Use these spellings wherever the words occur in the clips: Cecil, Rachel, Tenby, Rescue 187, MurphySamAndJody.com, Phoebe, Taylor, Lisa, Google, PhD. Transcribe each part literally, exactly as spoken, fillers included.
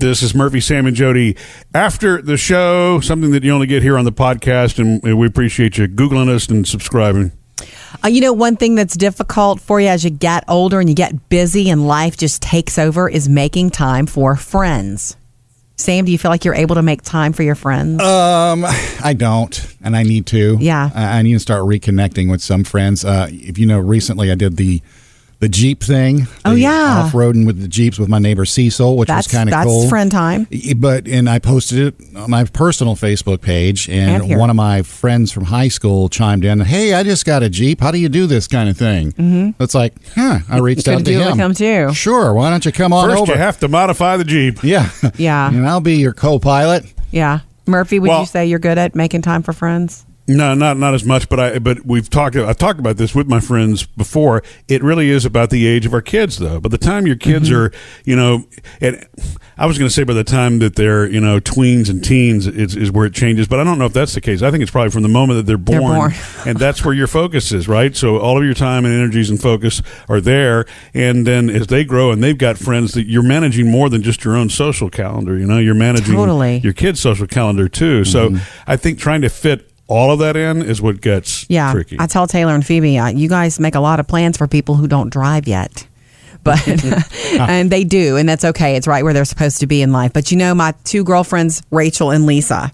This is Murphy, Sam, and Jody after the show, something that you only get here on the podcast, and we appreciate you Googling us and subscribing. Uh, you know, one thing that's difficult for you as you get older and you get busy and life just takes over is making time for friends. Sam, do you feel like you're able to make time for your friends? Um, I don't, and I need to. Yeah. I, I need to start reconnecting with some friends. Uh, if you know, recently I did the the Jeep thing. Oh, yeah. Off-roading with the Jeeps with my neighbor Cecil, which that's, was kind of cool. That's friend time. But, and I posted it on my personal Facebook page, and, and one of my friends from high school chimed in, hey, I just got a Jeep. How do you do this kind of thing? Mm-hmm. It's like, huh, I reached out to him. Come too. Sure, why don't you come on First over? First, you have to modify the Jeep. Yeah. Yeah. And I'll be your co-pilot. Yeah. Murphy, would well, you say you're good at making time for friends? No, not not as much, but I but we've talked. I've talked about this with my friends before. It really is about the age of our kids, though. By the time your kids mm-hmm. are, you know, and I was going to say by the time that they're, you know, tweens and teens is is where it changes. But I don't know if that's the case. I think it's probably from the moment that they're born, they're born. And that's where your focus is, right? So all of your time and energies and focus are there. And then as they grow and they've got friends, that you're managing more than just your own social calendar. You know, you're managing totally. your kids' social calendar too. Mm-hmm. So I think trying to fit all of that in is what gets yeah, tricky. I tell Taylor and Phoebe, uh, you guys make a lot of plans for people who don't drive yet. But and they do, and that's okay. It's right where they're supposed to be in life. But you know, my two girlfriends, Rachel and Lisa.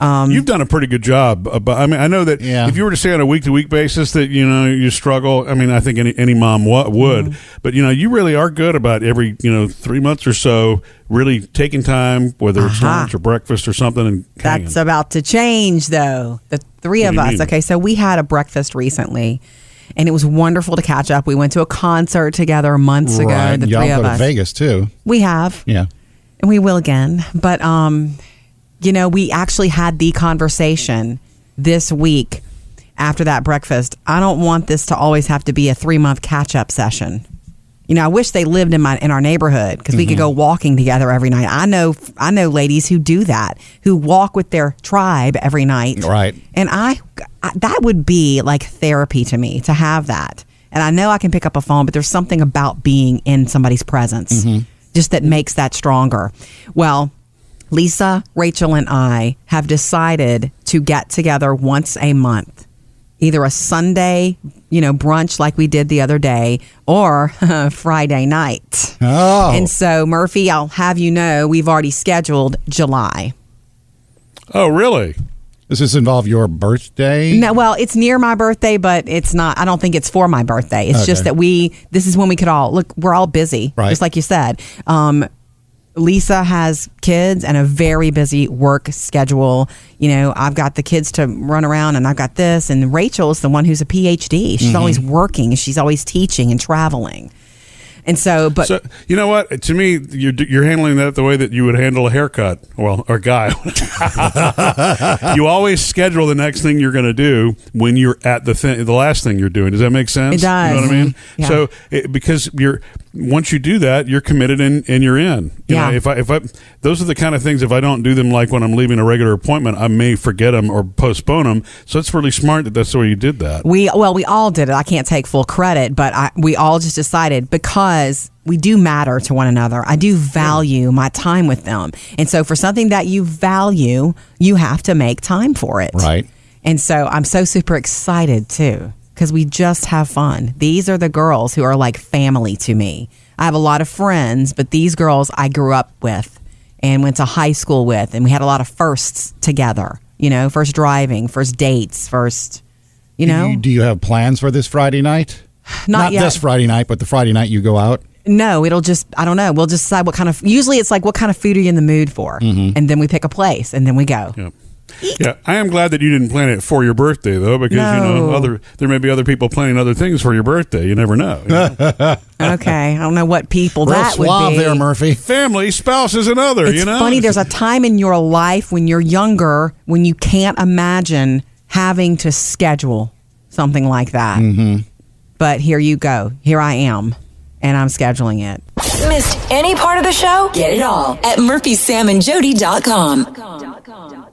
Um, You've done a pretty good job. About, I mean, I know that yeah. if you were to say on a week-to-week basis that, you know, you struggle, I mean, I think any, any mom w- would. Mm-hmm. But, you know, you really are good about every, you know, three months or so really taking time, whether it's uh-huh. lunch or breakfast or something. And That's hanging. about to change, though. The three what of us. Mean? Okay, so we had a breakfast recently, and it was wonderful to catch up. We went to a concert together months right. ago, the Y'all three of us. Y'all go to Vegas, too. We have. Yeah. And we will again. But, um... you know, we actually had the conversation this week after that breakfast. I don't want this to always have to be a three-month catch-up session. You know, I wish they lived in my in our neighborhood because mm-hmm. we could go walking together every night. I know, I know, ladies who do that, who walk with their tribe every night. Right. And I, I that would be like therapy to me to have that. And I know I can pick up a phone, but there's something about being in somebody's presence mm-hmm. just that makes that stronger. Well, Lisa, Rachel, and I have decided to get together once a month, either a Sunday, you know, brunch like we did the other day, or Friday night. Oh. And so, Murphy, I'll have you know, we've already scheduled July. Oh, really? Does this involve your birthday? No, well, it's near my birthday, but it's not. I don't think it's for my birthday. It's okay. just that we, this is when we could all, look, we're all busy, right. just like you said. Um Lisa has kids and a very busy work schedule. You know, I've got the kids to run around and I've got this. And Rachel's the one who's a P H D. She's mm-hmm. always working. She's always teaching and traveling. And so, but so, you know what? To me, you're, you're handling that the way that you would handle a haircut, well, or guy. You always schedule the next thing you're going to do when you're at the thing, the last thing you're doing. Does that make sense? It does. You know what I mean? Yeah. So, it, because you're once you do that, you're committed and, and you're in. You yeah. know, if I if I those are the kind of things. If I don't do them, like when I'm leaving a regular appointment, I may forget them or postpone them. So it's really smart that that's the way you did that. We well, we all did it. I can't take full credit, but I, we all just decided because. We do matter to one another. I do value my time with them. And so for something that you value, you have to make time for it. Right. And so I'm so super excited too, because we just have fun. These are the girls who are like family to me. I have a lot of friends, but these girls I grew up with and went to high school with, and we had a lot of firsts together. You know, first driving, first dates, first, you know. Do you, do you have plans for this Friday night? Not, Not yet. This Friday night, but the Friday night you go out? No, it'll just, I don't know. We'll just decide what kind of, usually it's like, what kind of food are you in the mood for? Mm-hmm. And then we pick a place and then we go. Yep. Yeah, I am glad that you didn't plan it for your birthday, though, because, no. you know, other there may be other people planning other things for your birthday. You never know. You know? Okay. I don't know what people Real that would be. there, Murphy. Family, spouses, and other, it's you know? It's funny. There's a time in your life when you're younger when you can't imagine having to schedule something like that. Mm-hmm. But here you go. Here I am. And I'm scheduling it. Missed any part of the show? Get it all at Murphy Sam and Jody dot com.